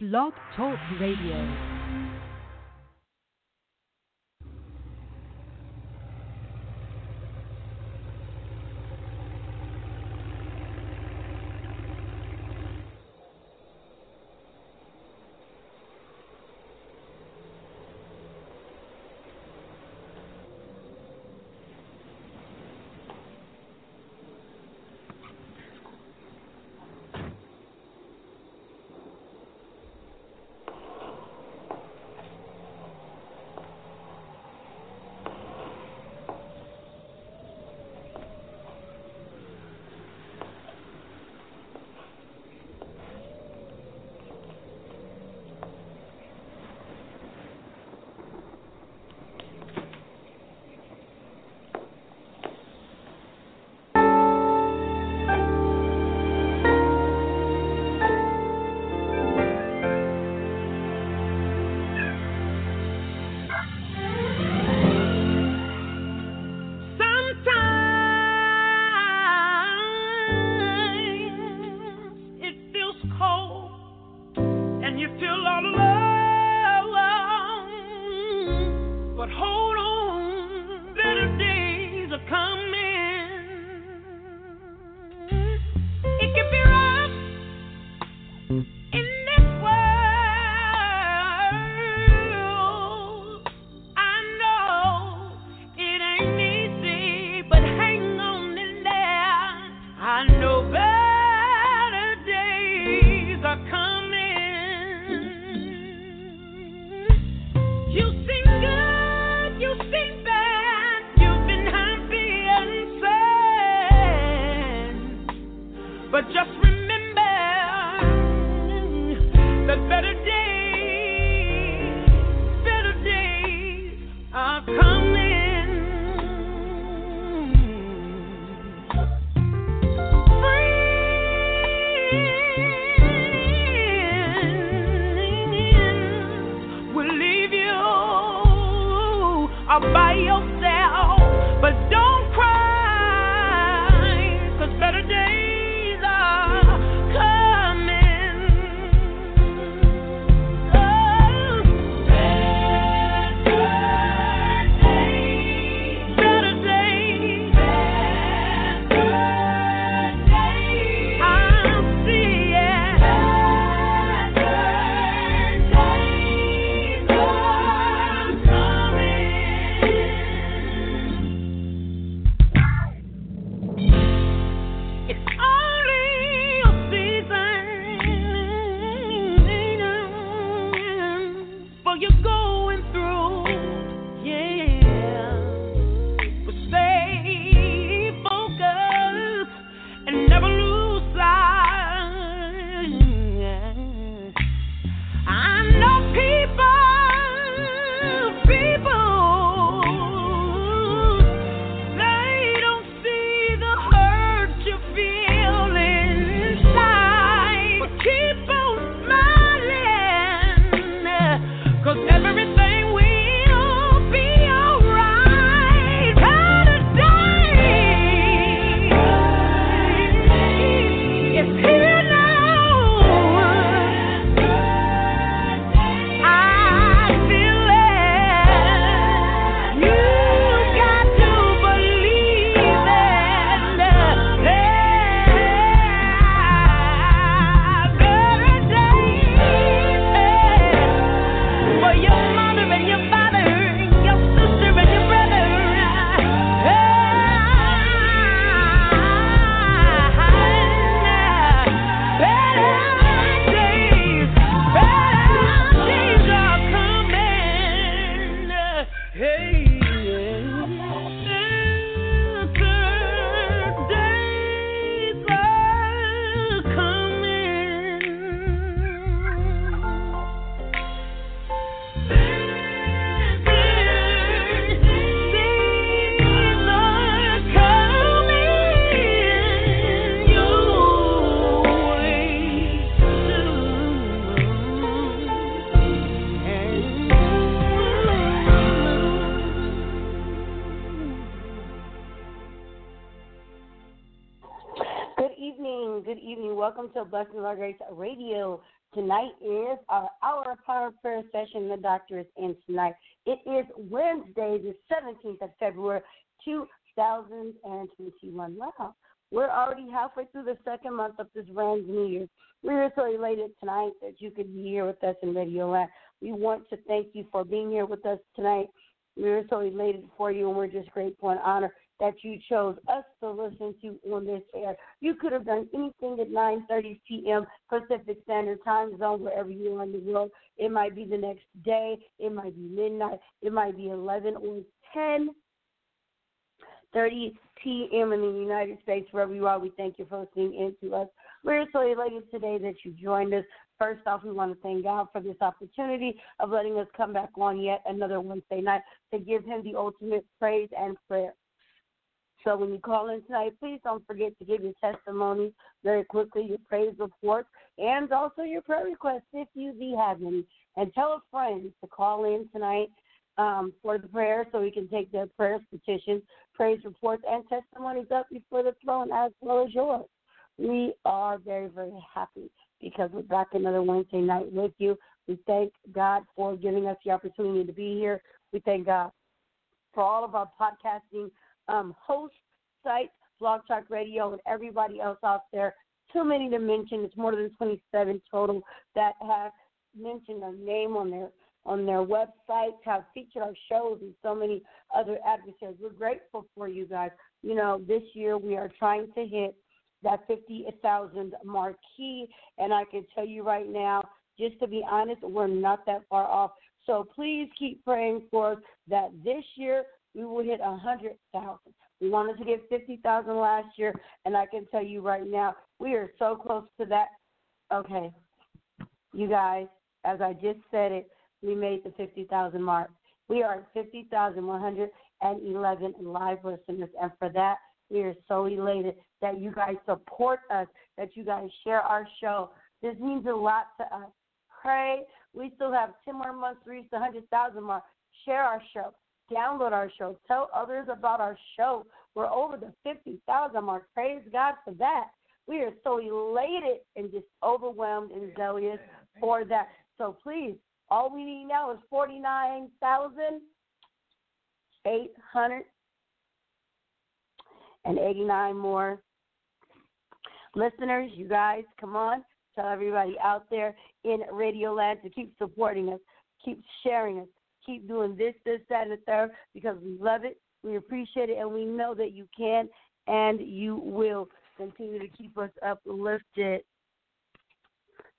Blog Talk Radio. Days are coming. welcome to Blessed by Grace Radio. Tonight is our hour of power prayer session. The doctor is in tonight. It is Wednesday, the 17th of February, 2021. Wow. We're already halfway through the second month of this brand new year. We are so elated tonight that you could be here with us in Radio Land. We want to thank you for being here with us tonight. We are so elated for you, and we're just grateful and honored that you chose us to listen to on this air. You could have done anything at 9:30 p.m. Pacific Standard Time Zone, wherever you are in the world. It might be the next day. It might be midnight. It might be 11 or 10:30 p.m. in the United States, wherever you are. We thank you for listening in to us. We're so elated today that you joined us. First off, we want to thank God for this opportunity of letting us come back on yet another Wednesday night to give him the ultimate praise and prayer. So when you call in tonight, please don't forget to give your testimony very quickly, your praise reports, and also your prayer requests if you be having. And tell a friend to call in tonight for the prayer so we can take their prayers, petitions, praise reports, and testimonies up before the throne as well as yours. We are very, very happy because we're back another Wednesday night with you. We thank God for giving us the opportunity to be here. We thank God for all of our podcasting hosts, sites, Blog Talk Radio, and everybody else out there. Too many to mention. It's more than 27 total that have mentioned our name on their websites, have featured our shows, and so many other advertisers. We're grateful for you guys. You know, this year we are trying to hit that 50,000 marquee, and I can tell you right now, just to be honest, we're not that far off. So please keep praying for us that this year we will hit 100,000. We wanted to get 50,000 last year, and I can tell you right now, we are so close to that. Okay, you guys, as I just said it, we made the 50,000 mark. We are at 50,111 live listeners, and for that, we are so elated that you guys support us, that you guys share our show. This means a lot to us. Pray. We still have 10 more months to reach the 100,000 mark. Share our show. Download our show. Tell others about our show. We're over the 50,000 mark. Praise God for that. We are so elated and just overwhelmed and zealous for that. So please, all we need now is 49,889 more listeners. You guys, come on. Tell everybody out there in Radio Land to keep supporting us, keep sharing us, keep doing this, that, and the third, because we love it, we appreciate it, and we know that you can and you will continue to keep us uplifted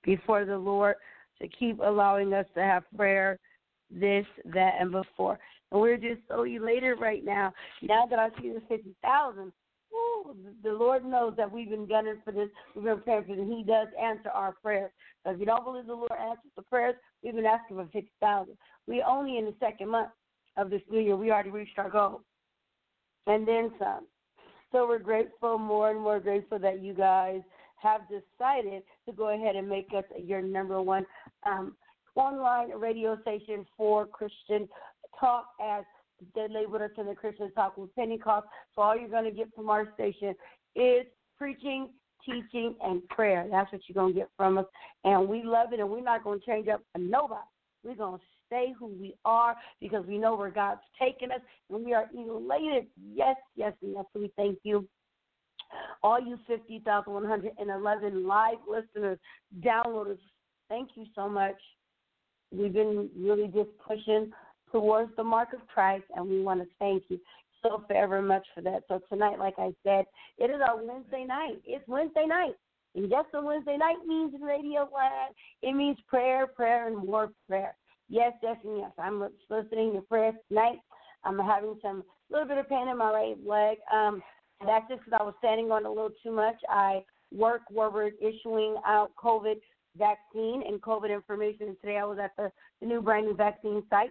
before the Lord, to keep allowing us to have prayer, this, that, and before. And we're just so elated right now. Now that I see the 50,000, the Lord knows that we've been gunning for this. We've been praying for this. He does answer our prayers. So if you don't believe the Lord answers the prayers, we've been asking for 50,000. We're only in the second month of this new year. We already reached our goal. And then some. So we're grateful, more and more grateful that you guys have decided to go ahead and make us your number one online radio station for Christian talk, as they labeled us in the Christian Talk with Pentecost. So all you're going to get from our station is preaching, teaching, and prayer. That's what you're going to get from us. And we love it, and we're not going to change up for nobody. We're going to stay who we are because we know where God's taking us, and we are elated. Yes, yes, and yes. We thank you. All you 50,111 live listeners, downloaders, thank you so much. We've been really just pushing towards the mark of Christ, and we want to thank you so very much for that. So tonight, like I said, it is our Wednesday night. It's Wednesday night. And yes, the Wednesday night means Radio Land. It means prayer, prayer, and more prayer. Yes, yes, and yes. I'm listening to prayers tonight. I'm having some little bit of pain in my right leg. That's just because I was standing on a little too much. I work where we're issuing out COVID vaccine and COVID information. And today I was at the new brand new vaccine site,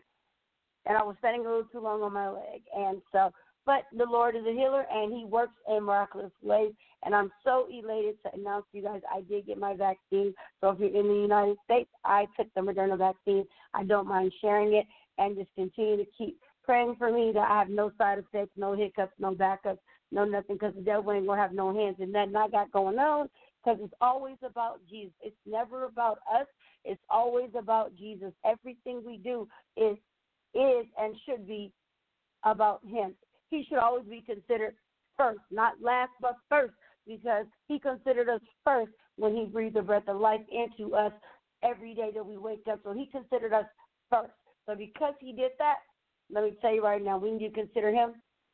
and I was standing a little too long on my leg. And so, but the Lord is a healer, and he works in miraculous ways. And I'm so elated to announce to you guys I did get my vaccine. So if you're in the United States, I took the Moderna vaccine. I don't mind sharing it, and just continue to keep praying for me that I have no side effects, no hiccups, no backups, no nothing, because the devil ain't going to have no hands in nothing I got going on. because it's always about Jesus. It's never about us. It's always about Jesus. Everything we do is and should be about him. He should always be considered first, not last, but first, because he considered us first when he breathed the breath of life into us every day that we wake up. So he considered us first. So because he did that, let me tell you right now, we need to consider him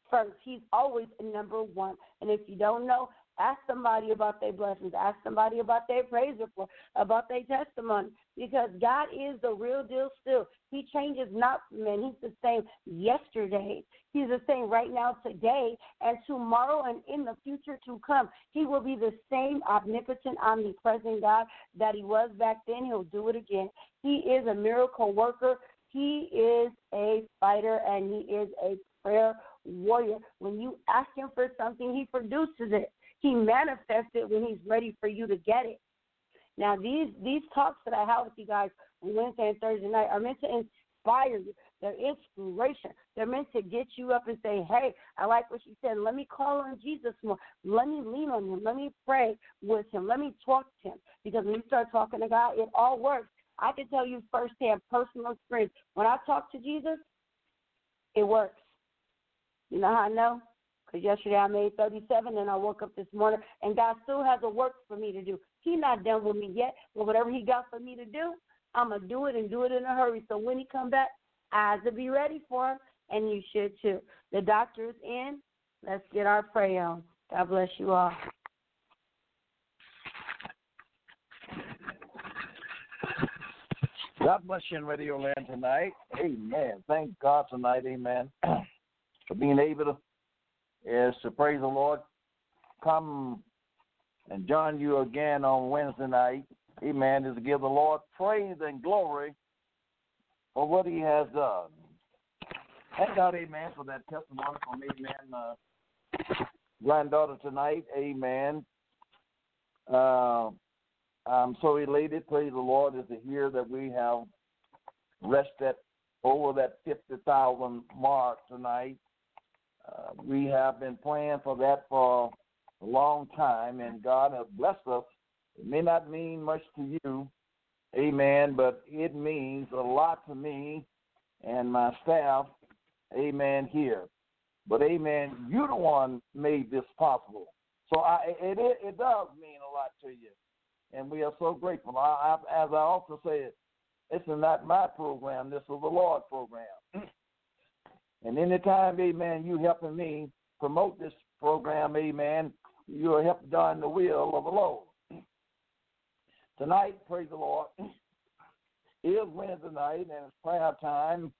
first. He's always number one. And if you don't know, ask somebody about their blessings. Ask somebody about their praise report, about their testimony, because God is the real deal still. He changes not, man. He's the same yesterday. He's the same right now, today, and tomorrow, and in the future to come. He will be the same omnipotent, omnipresent God that he was back then. He'll do it again. He is a miracle worker. He is a fighter, and he is a prayer warrior. When you ask him for something, he produces it. He manifests it when he's ready for you to get it. Now, these talks that I have with you guys on Wednesday and Thursday night are meant to inspire you. They're inspiration. They're meant to get you up and say, hey, I like what she said. Let me call on Jesus more. Let me lean on him. Let me pray with him. Let me talk to him. Because when you start talking to God, it all works. I can tell you firsthand, personal experience. When I talk to Jesus, it works. You know how I know? Because yesterday I made 37, and I woke up this morning, and God still has a work for me to do. He's not done with me yet, but whatever he got for me to do, I'm going to do it and do it in a hurry. So when he come back, I have to be ready for him, and you should too. The doctor's in. Let's get our prayer on. God bless you all. God bless you in Radio Land tonight. Amen. Thank God tonight, amen, for being able to praise the Lord. Come and join you again on Wednesday night. Amen. Is to give the Lord praise and glory for what he has done. Thank God, amen, for that testimony from, amen, granddaughter tonight. Amen. I'm so elated, praise the Lord, is to hear that we have rested over that 50,000 mark tonight. We have been praying for that for a long time, and God has blessed us. It may not mean much to you, amen, but it means a lot to me and my staff, amen, here. But, amen, you're the one made this possible. So it does mean a lot to you, and we are so grateful. As I also said, this is not my program. This is the Lord's program. And anytime, amen, you helping me promote this program, amen, you'll help done the will of the Lord. Tonight, praise the Lord, is Wednesday night, and it's prayer time,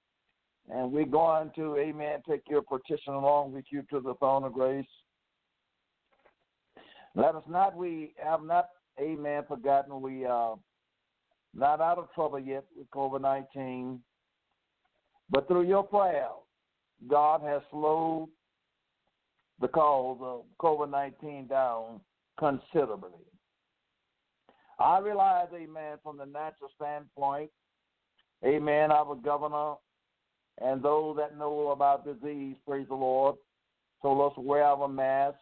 and we're going to, amen, take your petition along with you to the throne of grace. Let us not, we have not, amen, forgotten, we are not out of trouble yet with COVID-19, but through your prayer, God has slowed the cause of COVID-19 down considerably. I realize, amen, from the natural standpoint, amen, our governor and those that know about disease, praise the Lord, told us to wear our mask,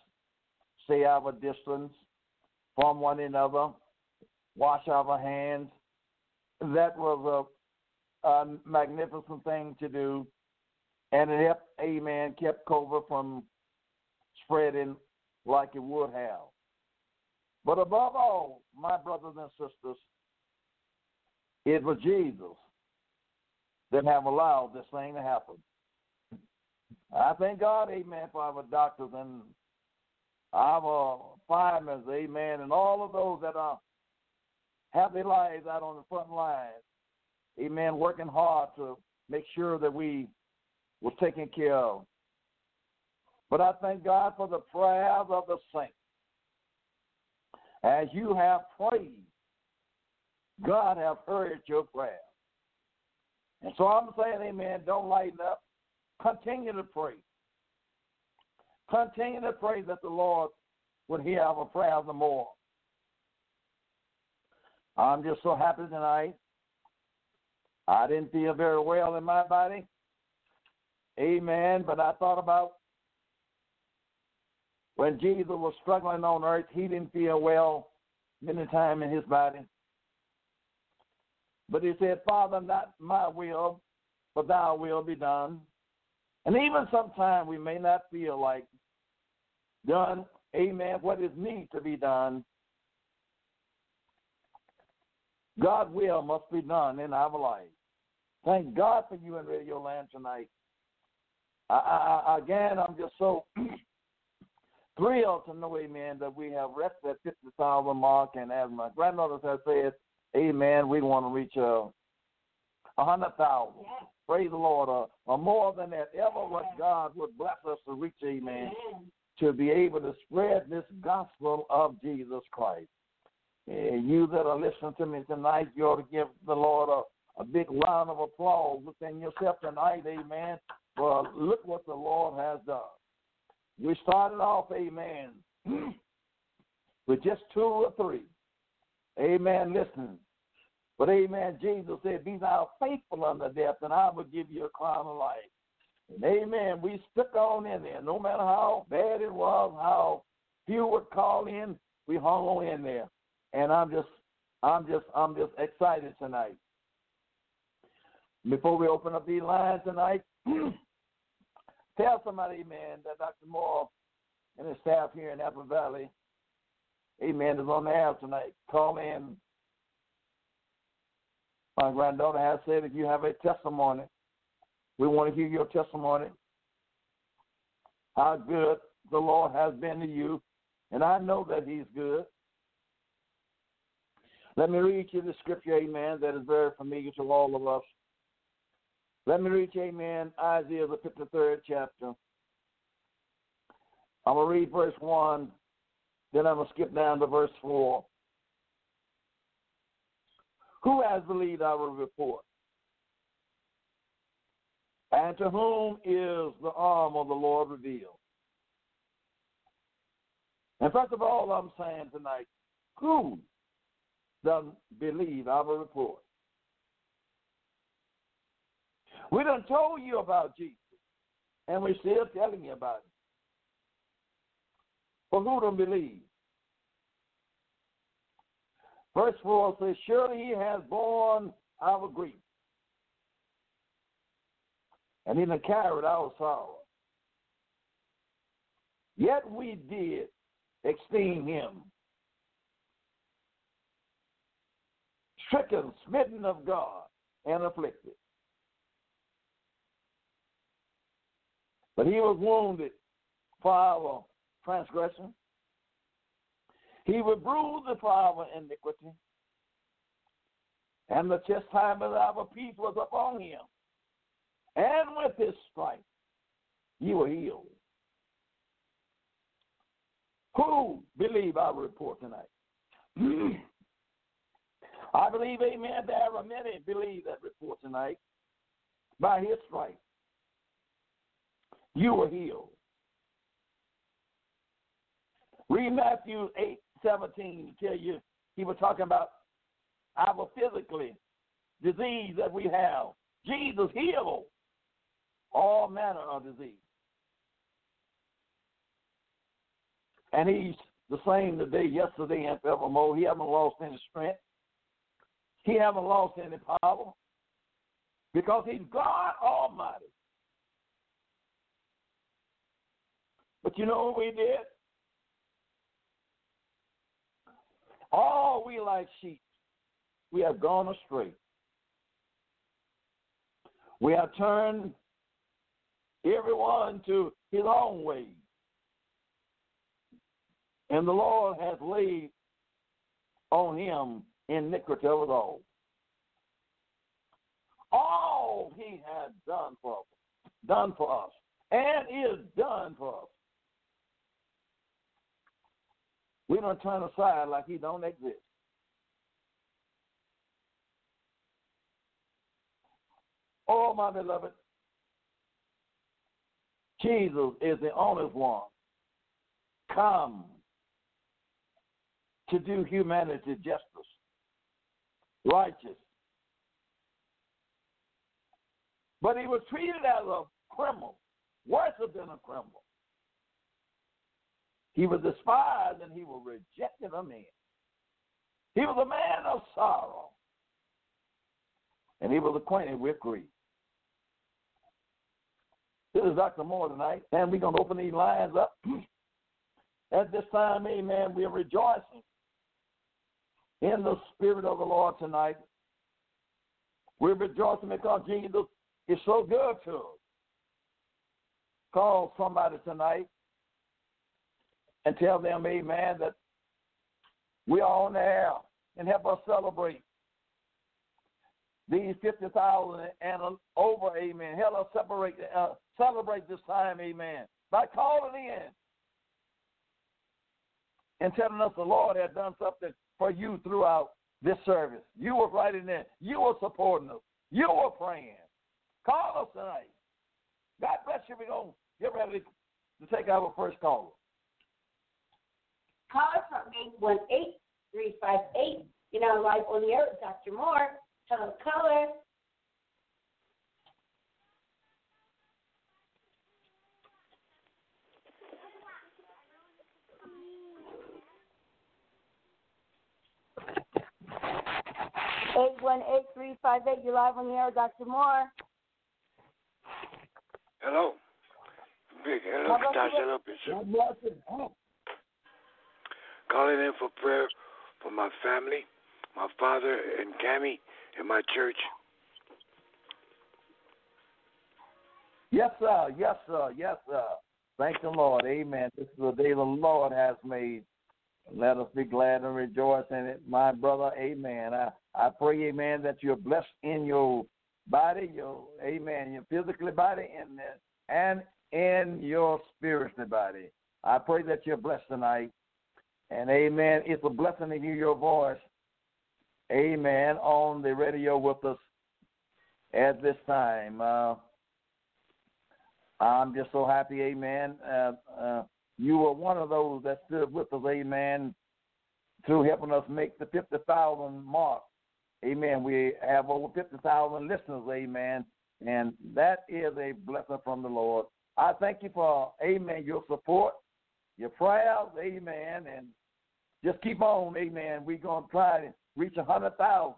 stay our distance from one another, wash our hands. That was a magnificent thing to do. And it helped, amen, kept COVID from spreading like it would have. But above all, my brothers and sisters, it was Jesus that have allowed this thing to happen. I thank God, amen, for our doctors and our firemen, amen, and all of those that are have their lives out on the front lines, amen, working hard to make sure that we was taken care of. But I thank God for the prayers of the saints. As you have prayed, God have heard your prayer. And so I'm saying, amen, don't lighten up. Continue to pray. Continue to pray that the Lord would hear our prayers the more. I'm just so happy tonight. I didn't feel very well in my body. Amen, but I thought about when Jesus was struggling on earth, he didn't feel well many times in his body. But he said, Father, not my will, but thy will be done. And even sometimes we may not feel like done, amen, what is needed to be done. God's will must be done in our life. Thank God for you in Radio Land tonight. Again, I'm just so thrilled to know, amen, that we have reached that 50,000 mark. And as my grandmother has said, amen, we want to reach 100,000. Yes. Praise the Lord. Or more than that, ever what God would bless us to reach, amen, to be able to spread this gospel of Jesus Christ. You that are listening to me tonight, you ought to give the Lord a big round of applause within yourself tonight, amen. Well, look what the Lord has done. We started off, amen, with just 2 or 3. Amen, listen. But, amen, Jesus said, be thou faithful unto death, and I will give you a crown of life. And, amen, we stuck on in there. No matter how bad it was, how few would call in, we hung on in there. And I'm just excited tonight. Before we open up these lines tonight, tell somebody, amen, that Dr. Moore and his staff here in Apple Valley, amen, is on the air tonight. Call in. My granddaughter has said if you have a testimony, we want to hear your testimony, how good the Lord has been to you, and I know that he's good. Let me read you the scripture, amen, that is very familiar to all of us. Let me read you, amen, Isaiah, the 53rd chapter. I'm going to read verse 1, then I'm going to skip down to verse 4. Who has believed our report? And to whom is the arm of the Lord revealed? And first of all, I'm saying tonight, who doesn't believe our report? We done told you about Jesus, and we're still telling you about it. But who don't believe? Verse 4 says, surely he has borne our grief, and he done carried our sorrow. Yet we did esteem him, stricken, smitten of God, and afflicted. But he was wounded for our transgression. He was bruised for our iniquity. And the chastisement of our peace was upon him. And with his stripes, ye were healed. Who believe our report tonight? I believe, amen, there are many believe that report tonight. By his stripes, you were healed. Read Matthew 8:17 to tell you he was talking about our physically disease that we have. Jesus healed all manner of disease. And he's the same today, yesterday, and forevermore. He hasn't lost any strength. He hasn't lost any power because he's God Almighty. But you know what we did? All we like sheep, we have gone astray. We have turned everyone to his own way. And the Lord has laid on him iniquity of us all. All he has done for us, and is done for us. We don't turn aside like he don't exist. Oh, my beloved, Jesus is the only one come to do humanity justice, righteous. But he was treated as a criminal, worse than a criminal. He was despised and he was rejected of men. He was a man of sorrow, and he was acquainted with grief. This is Dr. Moore tonight, and we're going to open these lines up. At this time, amen, we are rejoicing in the Spirit of the Lord tonight. We're rejoicing because Jesus is so good to us. Call somebody tonight and tell them, amen, that we are on the air, and help us celebrate these 50,000 and over, amen. Help us celebrate this time, amen, by calling in and telling us the Lord has done something for you throughout this service. You were right in there. You were supporting us. You were praying. Call us tonight. God bless you. We're going to get ready to take our first caller. Call us from 818-358. You're now live on the air with Dr. Moore. Hello, caller. You're live on the air with Dr. Moore. Hello. Big hello, Tasha Lopez. Calling in for prayer for my family, my father and Cammie, and my church. Yes, sir. Yes, sir. Yes, sir. Thank the Lord. Amen. This is the day the Lord has made. Let us be glad and rejoice in it. My brother, amen. I pray, amen, that you're blessed in your body, your physical body, and in your spiritual body. I pray that you're blessed tonight. And, amen, it's a blessing to hear your voice, amen, on the radio with us at this time. I'm just so happy, amen. You were one of those that stood with us, amen, through helping us make the 50,000 mark. Amen. We have over 50,000 listeners, amen, and that is a blessing from the Lord. I thank you for, amen, your support, your prayers, amen, and just keep on, amen. We're going to try to reach 100,000,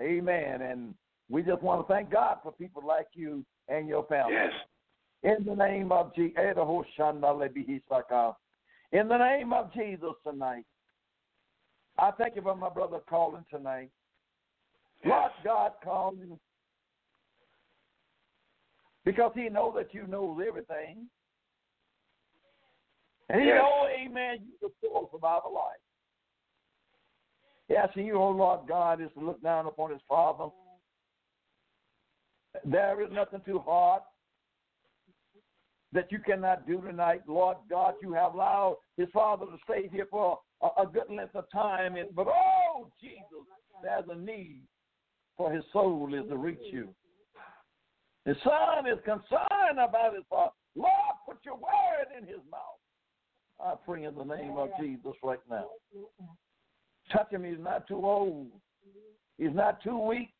amen, and we just want to thank God for people like you and your family. Yes. In the name of Jesus, in the name of Jesus tonight, I thank you for my brother calling tonight. Lord God, call him because he knows that you know everything. And he knows, amen, you're the source of our life. Yes, and you, oh Lord God, is to look down upon his father. There is nothing too hard that you cannot do tonight. Lord God, you have allowed his father to stay here for a good length of time. But, oh, Jesus, there's a need for his soul is to reach you. His son is concerned about his father. Lord, put your word in his mouth. I pray in the name of Jesus right now. Touch him. He's not too old. He's not too weak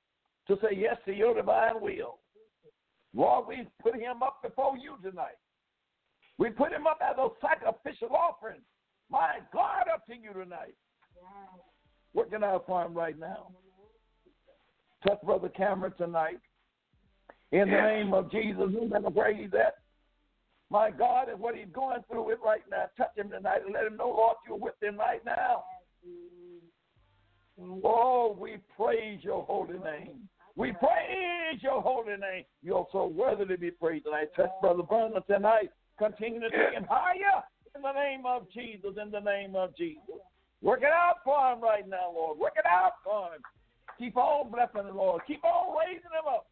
to say yes to your divine will. Lord, we put him up before you tonight. We put him up as a sacrificial offering. My God, up to you tonight. Working out for him right now. Touch Brother Cameron tonight. In the name of Jesus, remember where he's at. My God, and what he's going through with right now. Touch him tonight and let him know, Lord, you're with him right now. Oh, we praise your holy name. We praise your holy name. You're so worthy to be praised tonight. Touch Brother Burner tonight. Continue to take him higher in the name of Jesus, in the name of Jesus. Work it out for him right now, Lord. Work it out for him. Keep on blessing the Lord. Keep on raising him up.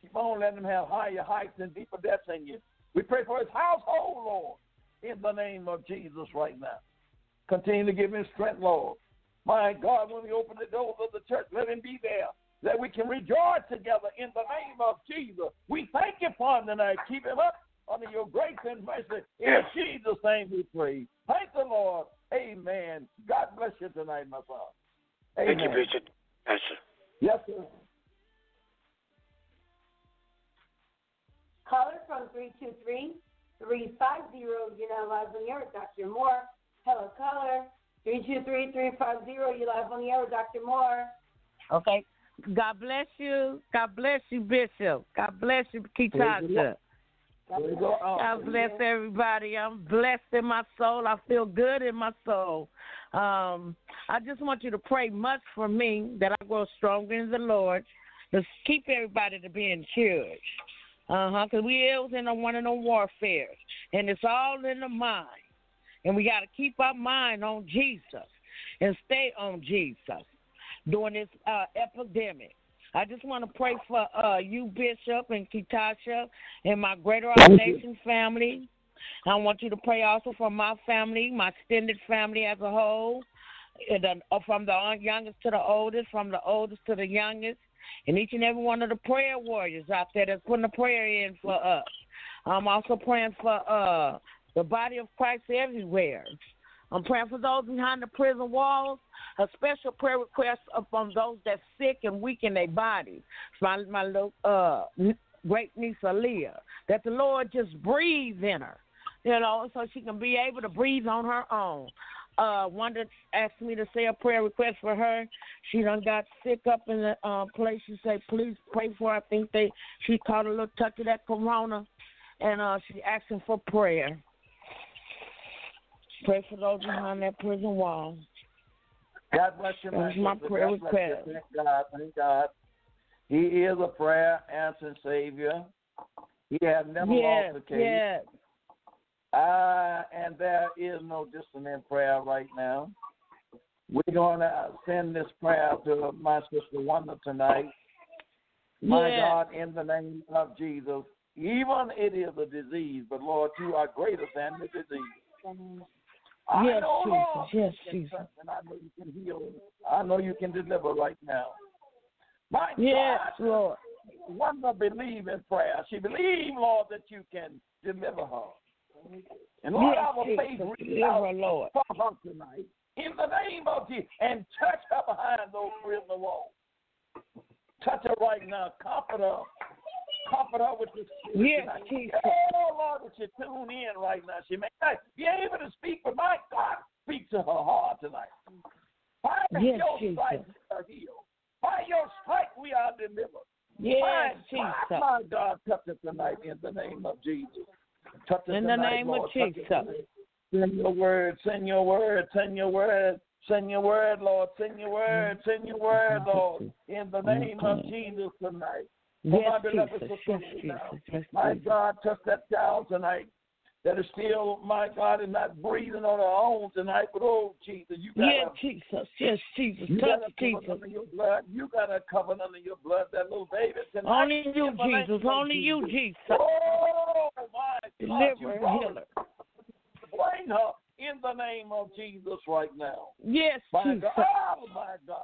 Keep on letting him have higher heights and deeper depths in you. We pray for his household, Lord, in the name of Jesus right now. Continue to give him strength, Lord. My God, when we open the doors of the church, let him be there, that we can rejoice together in the name of Jesus. We thank you for him tonight. Keep him up under your grace and mercy. In Jesus' name we pray. Thank the Lord. Amen. God bless you tonight, my father. Amen. Thank you, Bishop. Yes, sir. Yes, sir. Caller from 323-350. You're now live on the air with Dr. Moore. Hello, caller. 323-350, you're live on the air, Dr. Moore. Okay. God bless you. God bless you, Bishop. God bless you, Kitata. God bless everybody. I'm blessed in my soul. I feel good in my soul. I just want you to pray much for me that I grow stronger in the Lord. Let's keep everybody to be encouraged. Because we is in a one and a warfare. And it's all in the mind. And we got to keep our mind on Jesus and stay on Jesus during this epidemic. I just want to pray for you, Bishop, and Kitasha, and my Greater Our Nation family. I want you to pray also for my family, my extended family as a whole, from the youngest to the oldest, from the oldest to the youngest, and each and every one of the prayer warriors out there that's putting a prayer in for us. I'm also praying for the body of Christ everywhere. I'm praying for those behind the prison walls. A special prayer request upon those that's sick and weak in their bodies. My little great niece Aaliyah, that the Lord just breathe in her, you know, so she can be able to breathe on her own. Wanda asked me to say a prayer request for her. She done got sick up in the place. She said, please pray for her. I think she caught a little touch of that corona, and she asking for prayer. Pray for those behind that prison wall. God bless you, my sister. My prayer request. Thank God. He is a prayer answering Savior. He has never lost the case. Yes. And there is no dissonant prayer right now. We're going to send this prayer to my sister Wanda tonight. My God, in the name of Jesus, even it is a disease, but Lord, you are greater than the disease. Yes, Jesus. Yes, Jesus. And I know you can heal. I know you can deliver right now. My God, Lord. Wanda believe in prayer. She believed, Lord, that you can deliver her. And Lord, our faith reached out for her tonight. In the name of Jesus. And touch her behind those prison walls. Touch her right now. Comfort her. Comfort her with this. Yes, Jesus. Oh, Lord, that she tune in right now. She may not be able to speak, but my God, speak to her heart tonight. By your stripes we are healed. By your stripes we are delivered. Yes, Jesus. My God, touch us tonight in the name of Jesus. Touch us in the name of Jesus. Send your word, send your word, send your word. Send your word, Lord. Send your word, send your word, Lord. In the name of Jesus tonight. Yes, Jesus. Yes, my God, touch that child tonight that is still, my God, is not breathing on her own tonight. But, oh, Jesus, you got to. Yes, Jesus. Yes, Jesus. Touch Jesus. You got to cover under your blood that little baby tonight. Only you, Jesus. Only you, Jesus. Oh, my God. Deliver and healer. Bring her in the name of Jesus right now. Yes, my Jesus. God. Oh, my God.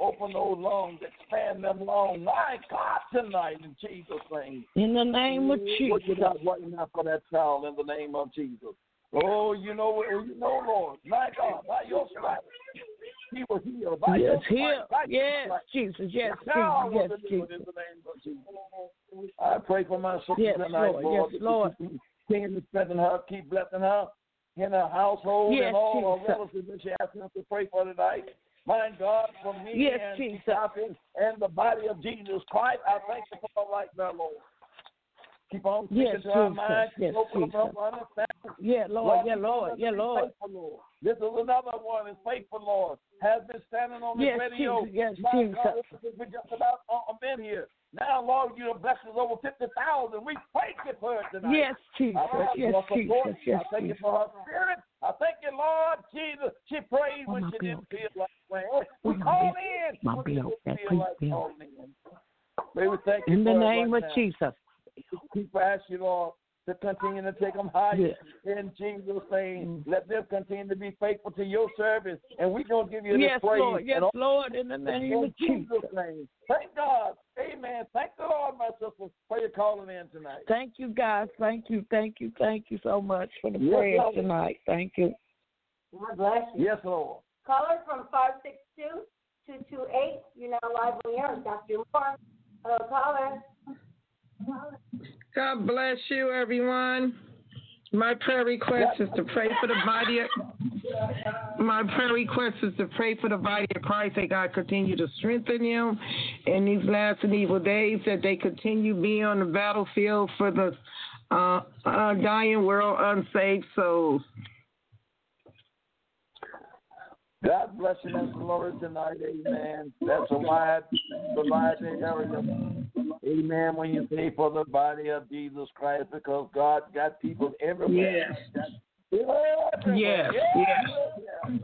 Open those lungs, expand them lungs. My God, tonight in Jesus' name. In the name of Jesus. What you got right now for that child in the name of Jesus. Oh, you know, Lord. My God, by your stripes, he was healed. By your stripes, by your stripes. Jesus, yes, the child was healed in the name of Jesus. I pray for my sister tonight, Lord. Yes, Lord. Keep blessing her. Keep blessing her in her household and all her relatives that she asking us to pray for tonight. My God, for me and Jesus and the body of Jesus Christ, I thank you for my life now, Lord. Keep on speaking to our minds. Yes, open up our understanding. Yeah, Lord. Yeah, Lord. Yeah, Lord. This is another one. It's faithful, Lord. Has been standing on the radio. Yes, my Jesus. God, we just about been here. Now, Lord, you have blessed us over 50,000. We thank you for it tonight. Yes, Jesus. Yes, Jesus. Yes, I thank you for her spirit. I thank you, Lord Jesus. She prayed when she didn't feel like praying. We call in when she didn't feel like calling in. In the name of Jesus. Keep asking you, Lord, to continue to take them higher in Jesus' name. Let them continue to be faithful to your service, and we're going to give you this praise. Lord. Yes, Lord, in the name of Jesus' name. Thank God. Amen. Thank the Lord, my sister, for your calling in tonight. Thank you, guys. Thank you. Thank you so much for the prayer tonight. Thank you. God bless you. Yes, Lord. Caller from 562-228. You're now live on the air, Dr. Moore. Hello, caller. God bless you, everyone. My prayer request is to pray for the body of My prayer request is to pray for the body of Christ, that God continue to strengthen them in these last and evil days, that they continue being on the battlefield for the dying world, unsaved souls. God bless you, Mr. Lord, tonight, amen. That's a wide area. Amen, when you pray for the body of Jesus Christ, because God got people everywhere. Yes. And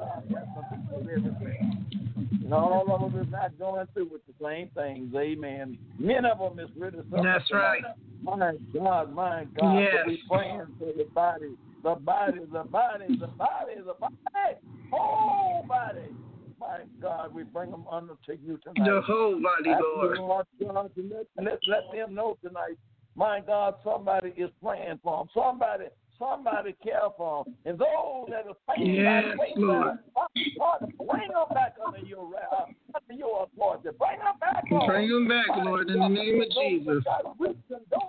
all of them is not going through with the same things. Amen. Many of them is rid of something. That's right. My God. Yes. We're praying for the body. The body. Whole body. My God, we bring them under to you tonight. The whole body, Lord. Let them know tonight. My God, somebody is praying for them. Somebody care for them. And those that are fighting, bring them back under your authority. Bring them back, Lord. Bring them back, Lord, in the name of Jesus. Don't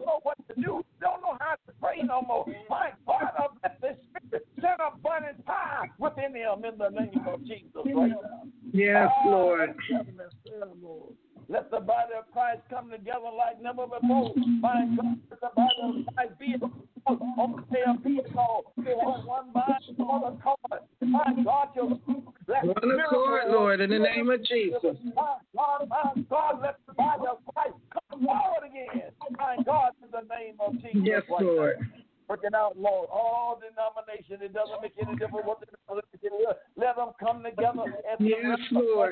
know what to do. Don't know how to pray no more. My God, let this spirit set up burning fire within them in the name of Jesus right now. Yes, Lord. Let the body of Christ come together like never before. My God, let the body of Christ be on the people call. One mind, one accord. My God, your one accord, Lord, in the name of Jesus. My God, let the body of Christ come forward again. My God, in the name of Jesus. Yes, Lord. Work it out, Lord. All denominations, it doesn't make any difference what they do. Let them come together and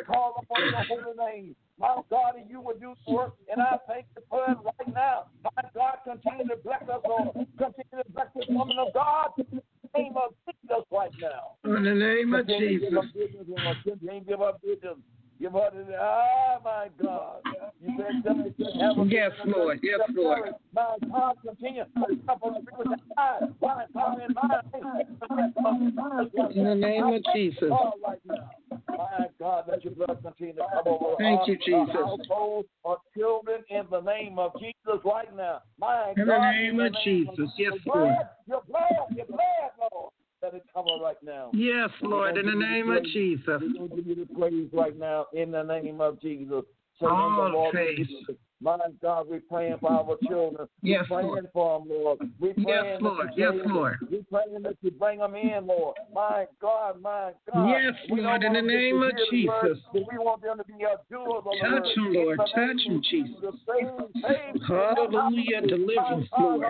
call upon the holy name. My God, and you will do the work, and I thank you for it right now. My God, continue to bless us, Lord. Continue to bless this woman of God in the name of Jesus right now. In the name of Jesus. Give up business. Give her to the, oh, my God. You said something you have a yes, Lord. Yes, Lord. My God, continue. In the name of Jesus. My God, let your blood continue to come over. Thank you, Jesus. Households or children in the name of Jesus right now. My God. In the name of Jesus. Yes, Lord. Your blood, Lord. Let it cover right now. Yes, Lord, in the name of Jesus. We're going to give you the praise right now in the name of Jesus. All praise. My God, we're praying for our children. Yes, we're praying for them, Lord. We're praying we're praying that you bring them in, Lord. My God. Yes, Lord, in the name of Jesus. We want them to be our doers. Touch them, Lord. Touch them, Jesus. Hallelujah. Deliverance, Lord.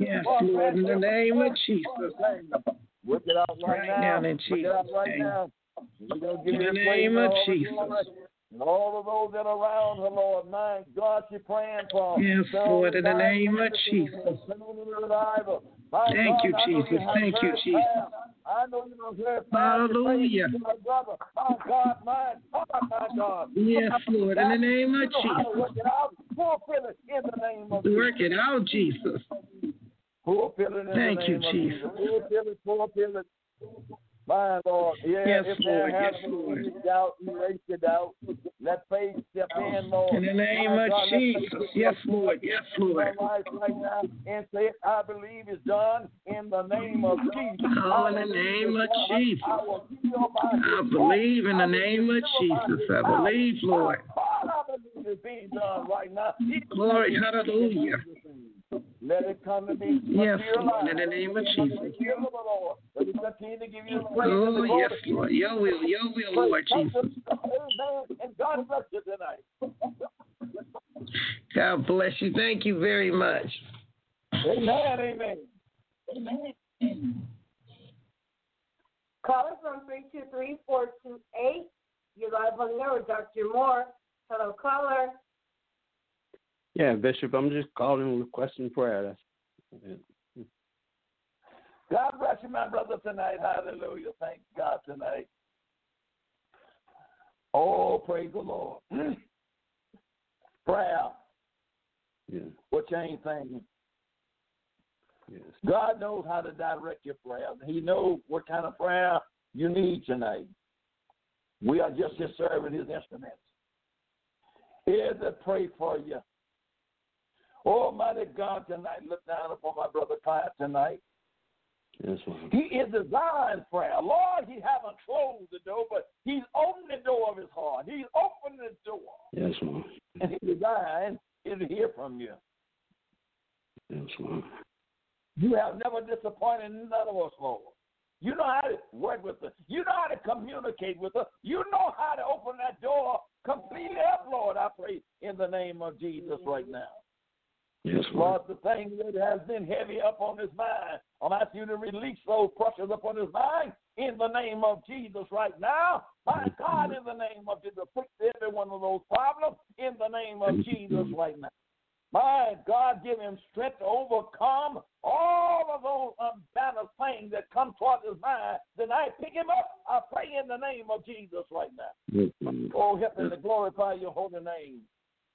Yes, Lord, in the name of Jesus. Work it out right now in Jesus' name. In the name of Jesus. And all of those that are around her, Lord, my God, you're praying for them. Yes, Lord, in the name of Jesus. Thank you, Jesus. Thank you, Jesus. I know you don't hear. Hallelujah. My God. Yes, Lord, in the name of Jesus. Work it out, Jesus. Thank you, Jesus. Poor Philip. My Lord, yes, Lord. Erase the doubt. Let faith step in, Lord. In the name of Jesus, yes, Lord. Right now and say, I believe it's done in the name of Jesus. Oh, in the name of Jesus. I believe in the name of Jesus. I believe, Lord. It's being done right now. Glory, hallelujah. Let it come to be. Yes, Lord, in the name of Jesus. Let it continue to give you the praise. Oh, yes, Lord. Your will, Lord Jesus. And God bless you tonight. God bless you. Thank you very much. Amen. Call us on 323-428. You're live on there with Dr. Moore. Hello, caller. Yeah, Bishop, I'm just calling requesting prayer. God bless you, my brother, tonight. Hallelujah. Thank God tonight. Oh, praise the Lord. Prayer. Yeah. What you ain't thinking. Yes. God knows how to direct your prayer. He knows what kind of prayer you need tonight. We are just his servant, his instruments. Here to pray for you. Almighty God, tonight, look down upon my brother Clyde tonight. Yes, Lord. He is designed prayer. Lord, he haven't closed the door, but he's opened the door of his heart. He's opened the door. Yes, Lord. And he designed it to hear from you. Yes, Lord. You have never disappointed none of us, Lord. You know how to work with us. You know how to communicate with us. You know how to open that door completely up, Lord. I pray in the name of Jesus right now. Yes, Lord. Lord, the thing that has been heavy up on his mind, I'm asking you to release those pressures up on his mind in the name of Jesus right now. My God, in the name of Jesus, fix every one of those problems in the name of Jesus right now. My God, give him strength to overcome all of those unbalanced things that come toward his mind. Tonight, pick him up. I pray in the name of Jesus right now. Yes, oh, help him to glorify your holy name.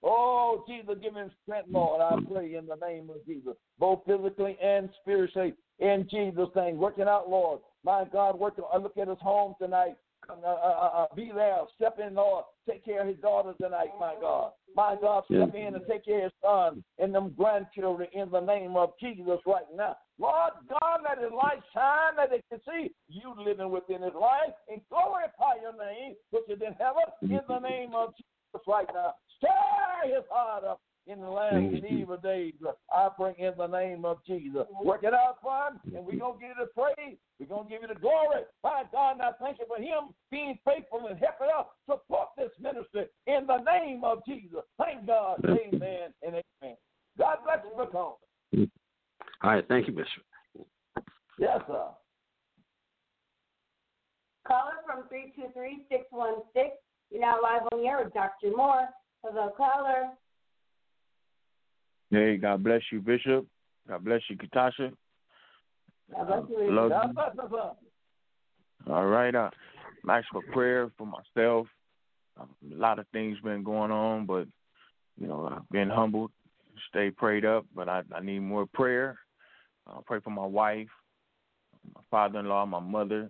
Oh, Jesus, give him strength, Lord. I pray in the name of Jesus, both physically and spiritually, in Jesus' name. Working out, Lord. My God, working. I look at his home tonight. Be there, step in, Lord. Take care of his daughter tonight, my God. My God, step in and take care of his son and them grandchildren in the name of Jesus right now. Lord God, let his light shine, that they can see you living within his life, and glorify your name, which is in heaven, in the name of Jesus right now. Stir his heart up in the last and evil days. I bring in the name of Jesus. Work it out, Father, and we're going to give you the praise. We're going to give you the glory. By God, and I thank you for him being faithful and helping us support this ministry in the name of Jesus. Thank God. Amen and amen. God bless you for calling. All right. Thank you, Bishop. Yes, sir. Calling from 323-616. You're now live on the air with Dr. Moore. Hello, caller. Hey, God bless you, Bishop. God bless you, Katasha. God bless you. God bless you. All right. I'm asking for prayer for myself. A lot of things been going on, but, you know, I've been humbled, stay prayed up, but I need more prayer. I'll pray for my wife, my father-in-law, my mother,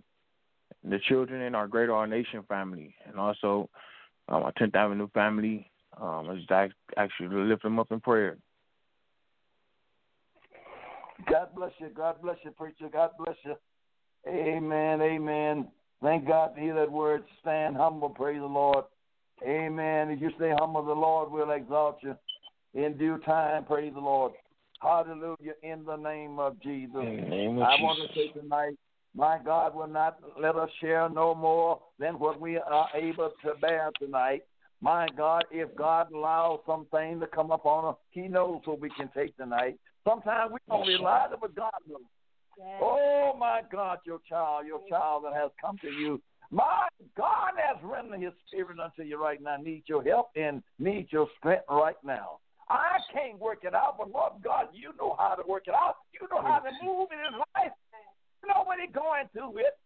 the children in our Greater Our Nation family, and also our 10th Avenue family. I just actually lift them up in prayer. God bless you. God bless you, preacher. God bless you. Amen. Amen. Thank God to hear that word. Stand humble. Praise the Lord. Amen. If you stay humble, the Lord will exalt you in due time. Praise the Lord. Hallelujah. In the name of Jesus. I want to say tonight, my God will not let us share no more than what we are able to bear tonight. My God, if God allows something to come upon us, he knows what we can take tonight. Sometimes we don't realize it, but God knows. Yes. Oh, my God, your child that has come to you. My God has rendered his spirit unto you right now. I need your help and need your strength right now. I can't work it out, but Lord God, you know how to work it out. You know how to move in his life. Nobody going through it.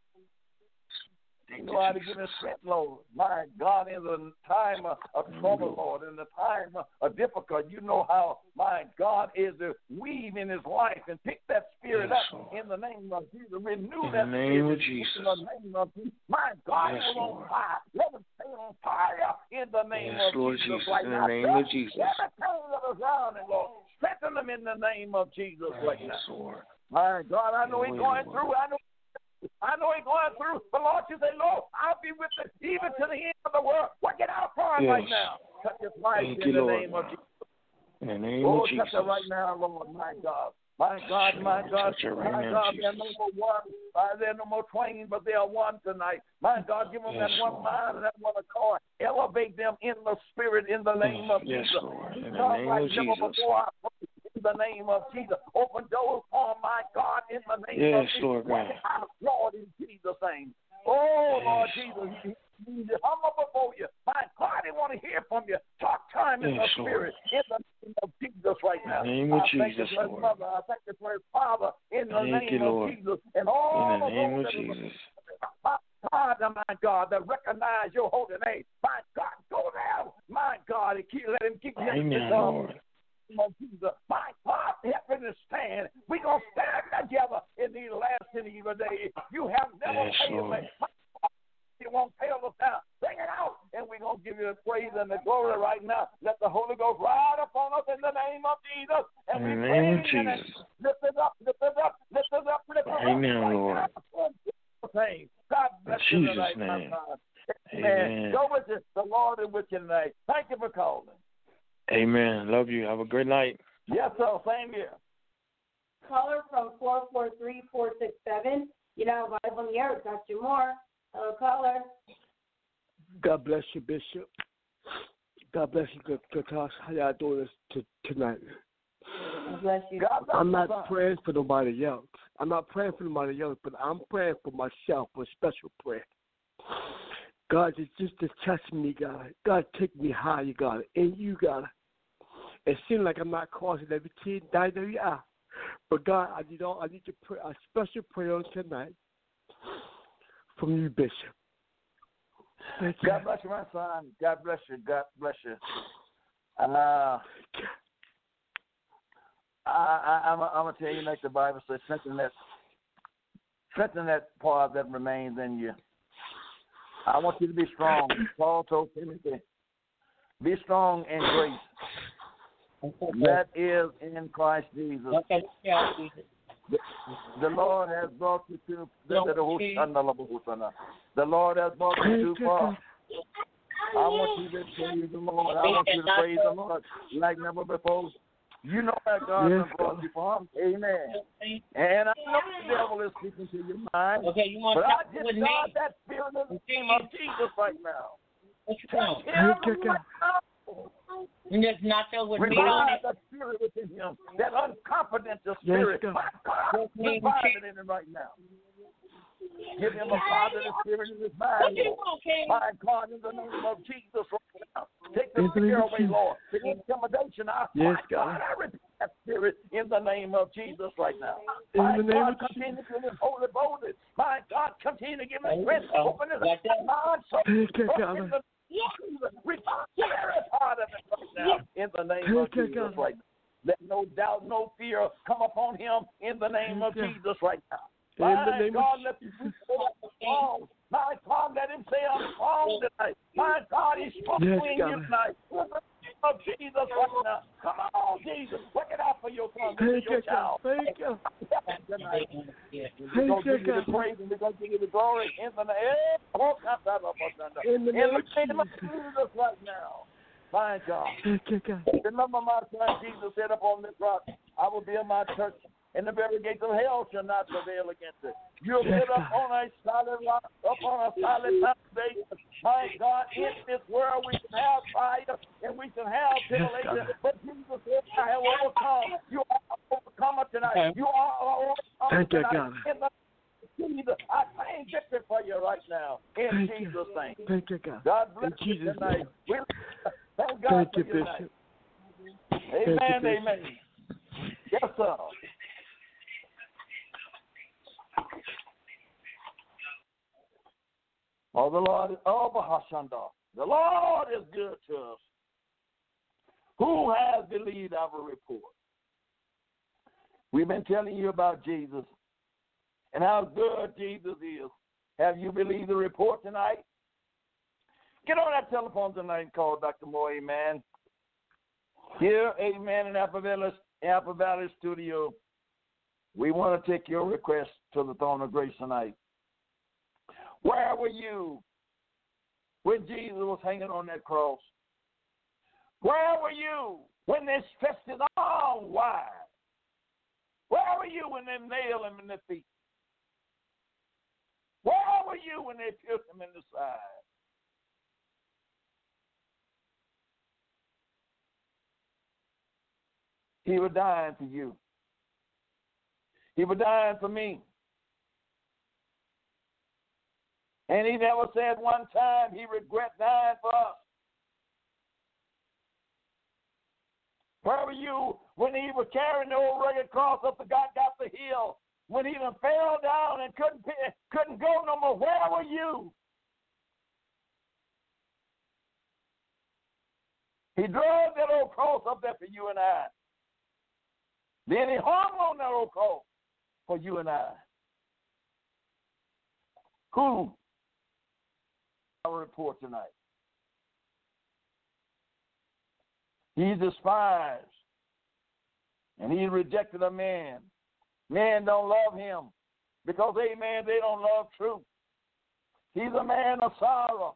You know how to give him strength, Lord. My God, in the time of trouble, Lord, in the time of difficult, you know how, my God, is to weave in his life and pick that spirit up in the name of Jesus. Renew that spirit in the name of Jesus. My God, yes, is on fire. Let him stay on fire in the name of Lord Jesus. Right in the name of Jesus. Everything around him, Lord. Strengthen him in the name of Jesus right now. Lord. My God, I know he's going through. I know he's going through, but Lord, you say, Lord, I'll be with him even to the end of the world. Work it out for him right now. Touch his life in the name of Jesus. In the name of Jesus. Touch it right now, Lord, my God. My God, my God, my God, there are no more one, there are no more twain, but they are one tonight. My God, give them that one mind and that one accord. Elevate them in the spirit in the name of Jesus. Yes, Lord, in the name of Jesus. In the name of Jesus. Open doors on my God in the name of Jesus. Lord, God. Lord, in Jesus' name. Oh, Lord Jesus, he's humble before you. My God, he want to hear from you. Talk time in the spirit in the name of Jesus right now. In the name of Jesus, Lord. Mother. I thank you for his father in the name of Jesus. And all in the name of Jesus. My God, my God, that recognize your holy name. My God, go there. My God, and let him keep you in his own. Jesus. My God, help me to stand. We're going to stand together in these last and evil days. You have never failed me. You won't fail us now. Bring it out and we're going to give you the praise and the glory right now. Let the Holy Ghost ride upon us in the name of Jesus. And we praise you. Lift it up, lift it up, lift it up, lift it up. Amen, right Lord. God bless you tonight, my God. Amen. Go with us, the Lord is with you tonight. Thank you for calling. Amen. Love you. Have a great night. Yes, sir. Same here. Caller from 443-467. You know, Bible on the air. Dr. Moore. Hello, caller. God bless you, Bishop. God bless you, Katosh. How y'all doing tonight? God bless you. I'm not praying for nobody else. I'm not praying for nobody else, but I'm praying for myself, a special prayer. God, just to touch me, God. God, take me higher, God. And you, God. It seems like I'm not causing every tear, die, every eye. But, God, I need to pray a special prayer tonight from you, Bishop. Thank God you. Bless you, my son. God bless you. God bless you. I'm going to tell you, like the Bible says, strengthen that part that remains in you. I want you to be strong. Paul told Timothy, be strong in grace. That is in Christ Jesus. Okay. Yeah. The Lord has brought you to the Lord has brought you too far. I want you to praise the Lord. I want you to praise the Lord like never before. You know that God has brought you far. Amen. And I know the devil is speaking to your mind. Okay, you want to talk with me? But I just got that feeling of the name of Jesus right now. What you talking? And just not filled with meat on it. That spirit within him, that unconfidential spirit. Yes, God. Revive it in him right now. Give him a positive spirit in his mind. My God, in the name of Jesus right now. Take the fear away, Lord. The intimidation. Yes, God. I repent that spirit in the name of Jesus right now. My God, continue to give him holy boldness. My God, continue to give him strength. Open his mind. So in the name of Jesus right now. Let no doubt, no fear come upon him in the name of Jesus right now. My God, let him be strong. My God, let him say I'm strong tonight. My God, he's strong in you tonight. In the name of Jesus right now. Come on, Jesus. Work it out for your son, for your child. Thank you. We're going to give you the praise and we're going to give you the glory in the name of Jesus right now. My God. Remember my son Jesus said upon this rock, I will build my church. And the very gates of hell shall not prevail against it. You'll get up on a solid rock, up on a solid foundation. My God, in this world we can have fire and we can have tribulation, but Jesus said, I have overcome. You are an overcomer tonight. You are an overcomer tonight. Jesus, I claim victory for you right now. In Jesus' name. Thank you, God. God bless you tonight. Thank God for you tonight. Amen, amen. Yes, sir. Oh, the Lord is Bahashanda. The Lord is good to us. Who has believed our report? We've been telling you about Jesus and how good Jesus is. Have you believed the report tonight? Get on that telephone tonight and call Dr. Moore, amen. Here, amen, in Apple Valley Studio. We want to take your request to the throne of grace tonight. Where were you when Jesus was hanging on that cross? Where were you when they stretched his arm wide? Where were you when they nailed him in the feet? Where were you when they pierced him in the side? He was dying for you. He was dying for me. And he never said one time he regret dying for us. Where were you when he was carrying the old rugged cross up the Golgotha hill, when he done fell down and couldn't go no more? Where were you? He drove that old cross up there for you and I. Then he hung on that old cross for you and I. Who? Our report tonight. He despised and he rejected a man. Men don't love him because, amen, they don't love truth. He's a man of sorrow.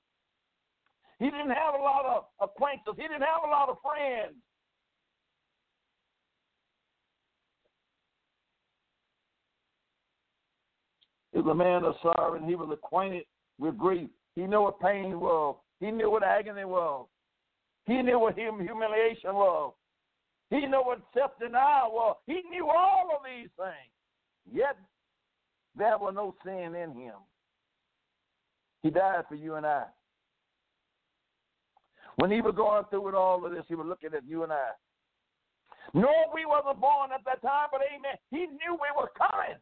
He didn't have a lot of acquaintances. He didn't have a lot of friends. He was a man of sorrow, and he was acquainted with grief. He knew what pain was. He knew what agony was. He knew what humiliation was. He knew what self-denial was. He knew all of these things. Yet, there was no sin in him. He died for you and I. When he was going through with all of this, he was looking at you and I. No, we wasn't born at that time, but amen, he knew we were coming.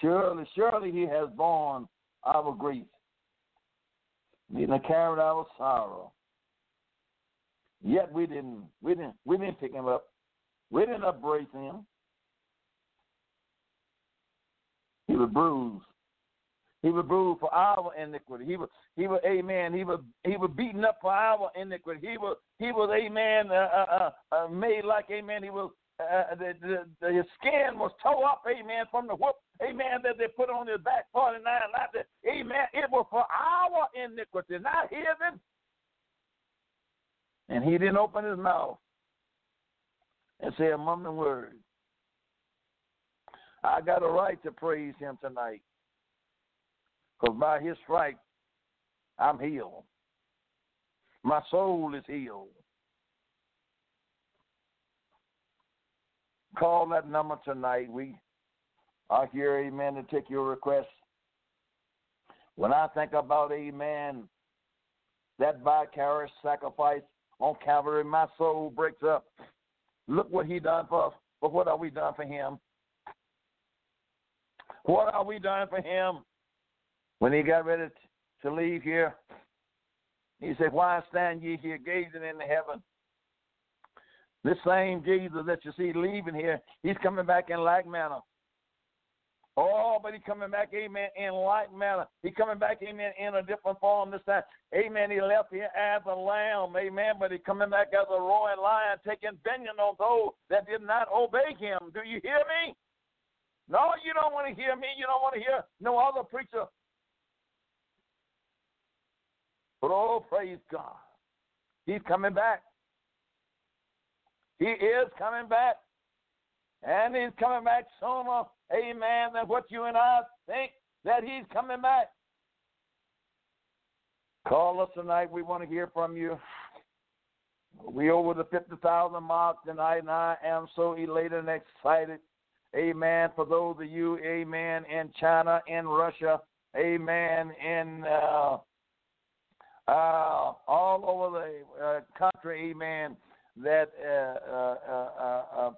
Surely, surely he has borne our grief. He carried our sorrow. Yet we didn't pick him up. We didn't embrace him. He was bruised. He was bruised for our iniquity. He was amen. He was beaten up for our iniquity. He was amen. Made like amen. He was. His skin was tore up, amen, from the whoop, amen, that they put on his back, 49, that, amen, it was for our iniquity, not his. And he didn't open his mouth and say a mumbling word. I got a right to praise him tonight, because by his stripes, I'm healed. My soul is healed. Call that number tonight. We are here, amen, to take your request. When I think about, amen, that vicarious sacrifice on Calvary, my soul breaks up. Look what he done for us, but what are we done for him? What are we done for him? When he got ready to leave here, he said, "Why stand ye here gazing into heaven?" This same Jesus that you see leaving here, he's coming back in like manner. Oh, but he's coming back, amen, in like manner. He's coming back, amen, in a different form this time. Amen, he left here as a lamb, amen, but he's coming back as a roaring lion, taking vengeance on those that did not obey him. Do you hear me? No, you don't want to hear me. You don't want to hear no other preacher. But oh, praise God. He's coming back. He is coming back, and he's coming back sooner, amen, than what you and I think that he's coming back. Call us tonight. We want to hear from you. We over the 50,000 mark tonight, and I am so elated and excited, amen, for those of you, amen, in China, in Russia, amen, in all over the country, amen, that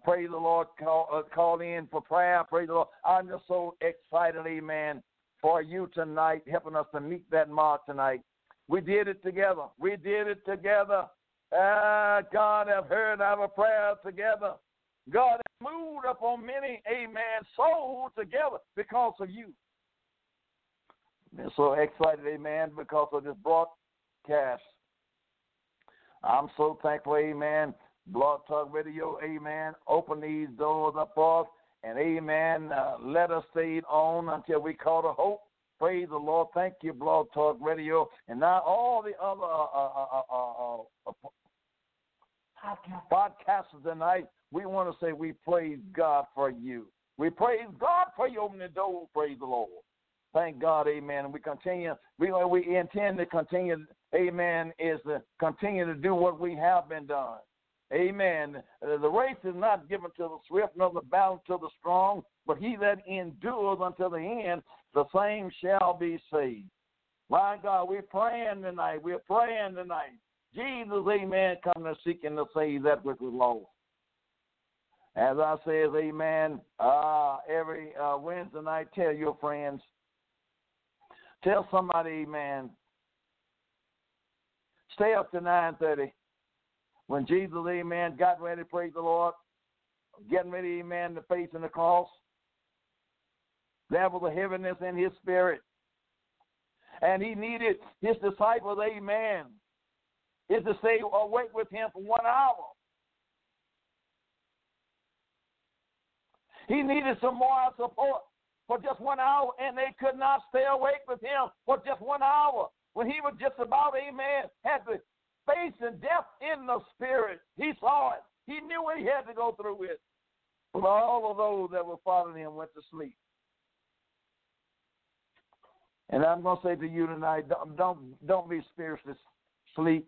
praise the Lord, call in for prayer, praise the Lord. I'm just so excited, amen, for you tonight, helping us to meet that mark tonight. We did it together. We did it together. God have heard our prayer together. God has moved upon many, amen, souls together because of you. I'm so excited, amen, because of this broadcast. I'm so thankful, amen, Blog Talk Radio, amen, open these doors up for us, and amen, let us stay on until we call to hope. Praise the Lord. Thank you, Blog Talk Radio. And now all the other podcasters tonight, we want to say we praise God for you. We praise God for you opening the door. Praise the Lord. Thank God, amen. And we continue. We intend to continue, amen, is to continue to do what we have been done. Amen. The race is not given to the swift, nor the battle to the strong, but he that endures until the end, the same shall be saved. My God, we're praying tonight. We're praying tonight. Jesus, amen, coming to seek and to save that which was lost. As I say, amen, every Wednesday night, tell your friends. Tell somebody, amen, stay up to 9:30. When Jesus, amen, got ready, praise the Lord, getting ready, amen, to face in the cross, there was a heaviness in his spirit. and he needed his disciples, amen, is to stay awake with him for 1 hour. He needed some more support for just 1 hour, and they could not stay awake with him for just 1 hour. When he was just about, amen, had to face and death in the spirit, he saw it. He knew what he had to go through with. But all of those that were following him went to sleep. And I'm going to say to you tonight, don't be spiritually asleep.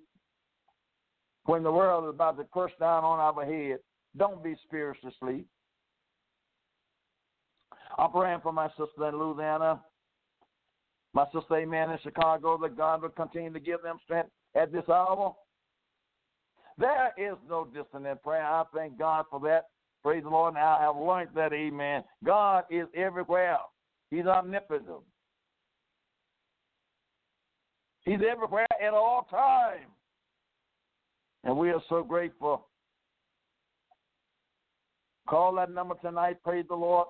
When the world is about to crush down on our head, don't be spiritually asleep. I'm praying for my sister in Louisiana, my sister, amen, in Chicago, that God will continue to give them strength at this hour. There is no distance in prayer. I thank God for that. Praise the Lord. And I have learned that, amen. God is everywhere. He's omnipotent. He's everywhere at all times. And we are so grateful. Call that number tonight. Praise the Lord.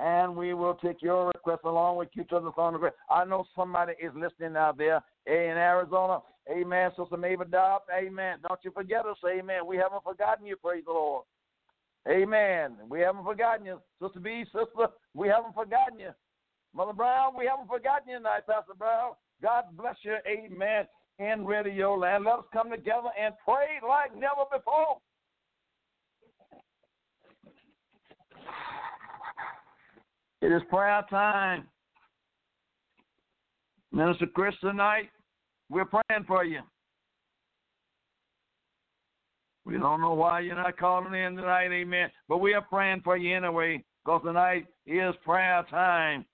And we will take your request along with you to the phone. I know somebody is listening out there in Arizona. Amen. Sister Mabel Dobb, amen. Don't you forget us. Amen. We haven't forgotten you. Praise the Lord. Amen. We haven't forgotten you. Sister B, sister, we haven't forgotten you. Mother Brown, we haven't forgotten you tonight, Pastor Brown. God bless you. Amen. In radio land. Let us come together and pray like never before. It is prayer time. Minister Chris, tonight, we're praying for you. We don't know why you're not calling in tonight, amen, but we are praying for you anyway, because tonight is prayer time.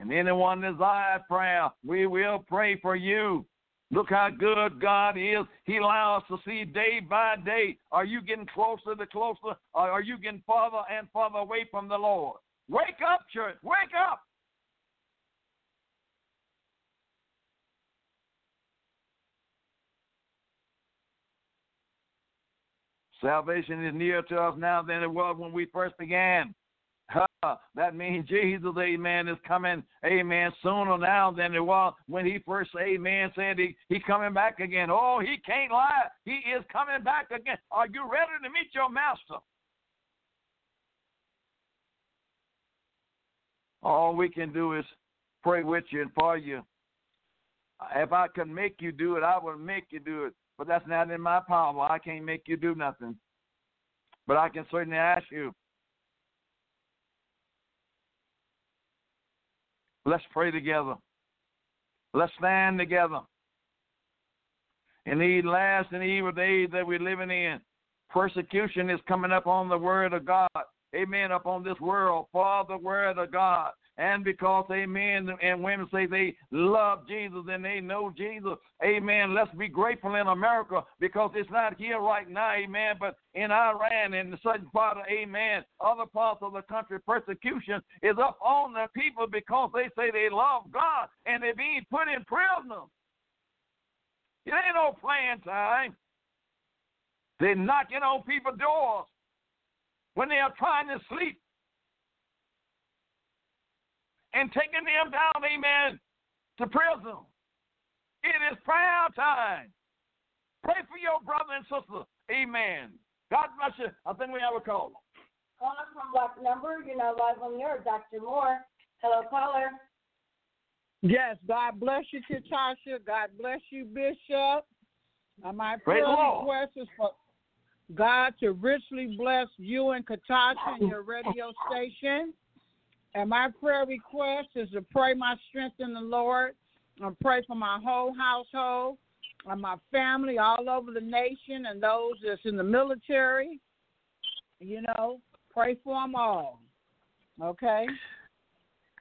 And anyone desires prayer, we will pray for you. Look how good God is. He allows us to see day by day. Are you getting closer to closer, or are you getting farther and farther away from the Lord? Wake up, church. Wake up. Salvation is nearer to us now than it was when we first began. That means Jesus, amen, is coming, amen, sooner now than it was when he first, amen, said he's coming back again. Oh, he can't lie. He is coming back again. Are you ready to meet your master? All we can do is pray with you and for you. If I could make you do it, I would make you do it. But that's not in my power. I can't make you do nothing. But I can certainly ask you. Let's pray together. Let's stand together. In these last and evil days that we're living in, persecution is coming up on the word of God. Amen, upon this world, for the word of God. And because, amen, and women say they love Jesus and they know Jesus, amen, let's be grateful in America because it's not here right now, amen, but in Iran and certain part of, amen, other parts of the country, persecution is up on the people because they say they love God and they're being put in prison. It ain't no playing time. They're knocking on people's doors when they are trying to sleep and taking them down, amen, to prison. It is prayer time. Pray for your brother and sister. Amen. God bless you. I think we have a call. Caller from what number? You're not live on the air, Dr. Moore. Hello, caller. Yes, God bless you, Katasha. God bless you, Bishop. My prayer request is for God to richly bless you and Katasha and your radio station. And my prayer request is to pray my strength in the Lord and pray for my whole household and my family all over the nation and those that's in the military. You know, pray for them all. Okay?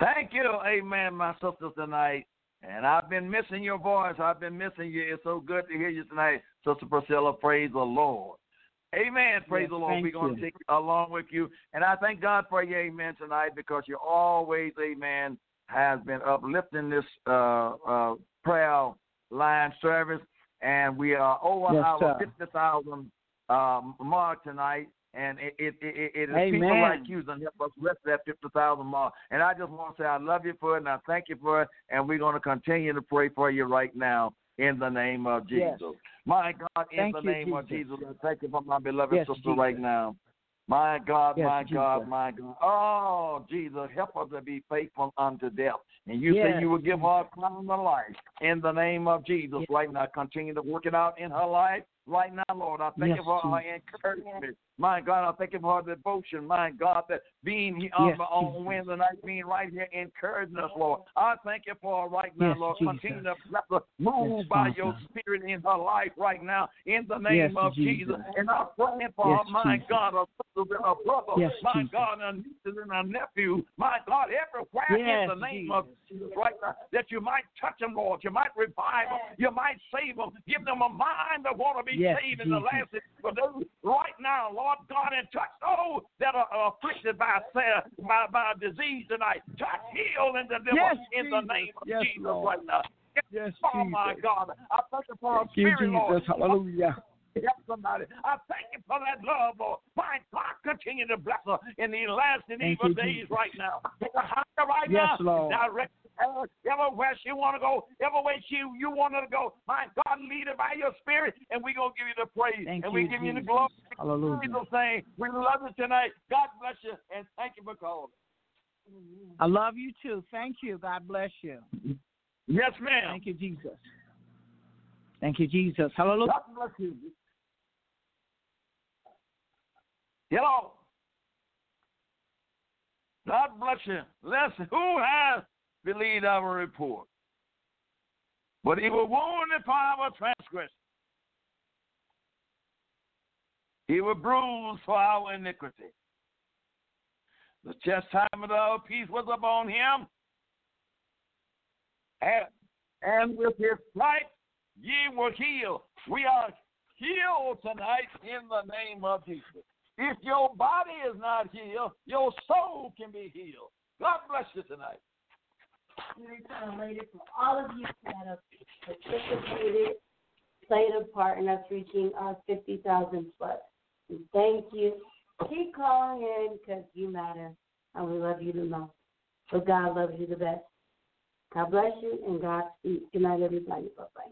Thank you. Amen, my sisters tonight. And I've been missing your voice. I've been missing you. It's so good to hear you tonight. Sister Priscilla, praise the Lord. Amen. Praise the Lord. We're going to take along with you. And I thank God for you, amen, tonight, because you always, amen, has been uplifting this prayer line service. And we are over our 50,000 mark tonight. And it is Amen. People like you that help us rest that 50,000 mark. And I just want to say I love you for it, and I thank you for it, and we're going to continue to pray for you right now in the name of Jesus. Yes. My God, in the name of Jesus, I thank you for my beloved sister right now. My God, my God, my God. Oh, Jesus, help us to be faithful unto death. And you say you will give her a crown of life in the name of Jesus right now. Continue to work it out in her life right now, Lord. I thank you for her encouragement. My God, I thank you for her devotion. My God, that being here on Wednesday night, being right here, encouraging us, Lord. I thank you for her right now, Lord. Continue to move by your spirit in her life right now in the name of Jesus. And I'm praying for her, my God, our sisters and our brothers, my God, our nieces and our nephews, my God, everywhere in the name of Jesus right now, that you might touch them, Lord. You might revive them. You might save them. Give them a mind that want to be saved in the last day. Right now, Lord. God, and touch those that are afflicted by disease tonight. Touch, heal, and deliver in the name of Jesus Lord. Right now. Yes, oh, my God. I thank you for our spirit, Lord. Hallelujah. Help somebody. I thank you for that love, Lord. My God, continue to bless her in the last and evil days right now. Take a higher right now. Direct her everywhere she want to go, everywhere you want her to go. My God, lead her by your spirit, and we're going to give you the praise. And we give you the glory. Hallelujah. We love you tonight. God bless you, and thank you for calling. I love you, too. Thank you. God bless you. Yes, ma'am. Thank you, Jesus. Thank you, Jesus. Hallelujah. God bless you. Hello. God bless you. Listen, who has believed our report? But he was wounded for our transgression. He was bruised for our iniquity. The chastisement of our peace was upon him. And with his stripes ye were healed. We are healed tonight in the name of Jesus. If your body is not healed, your soul can be healed. God bless you tonight. Ladies, for all of you that have participated, played a part in us reaching our 50,000 plus. Thank you. Keep calling in because you matter, and we love you the most. But God loves you the best. God bless you, and God speak. Good night, everybody. Bye-bye.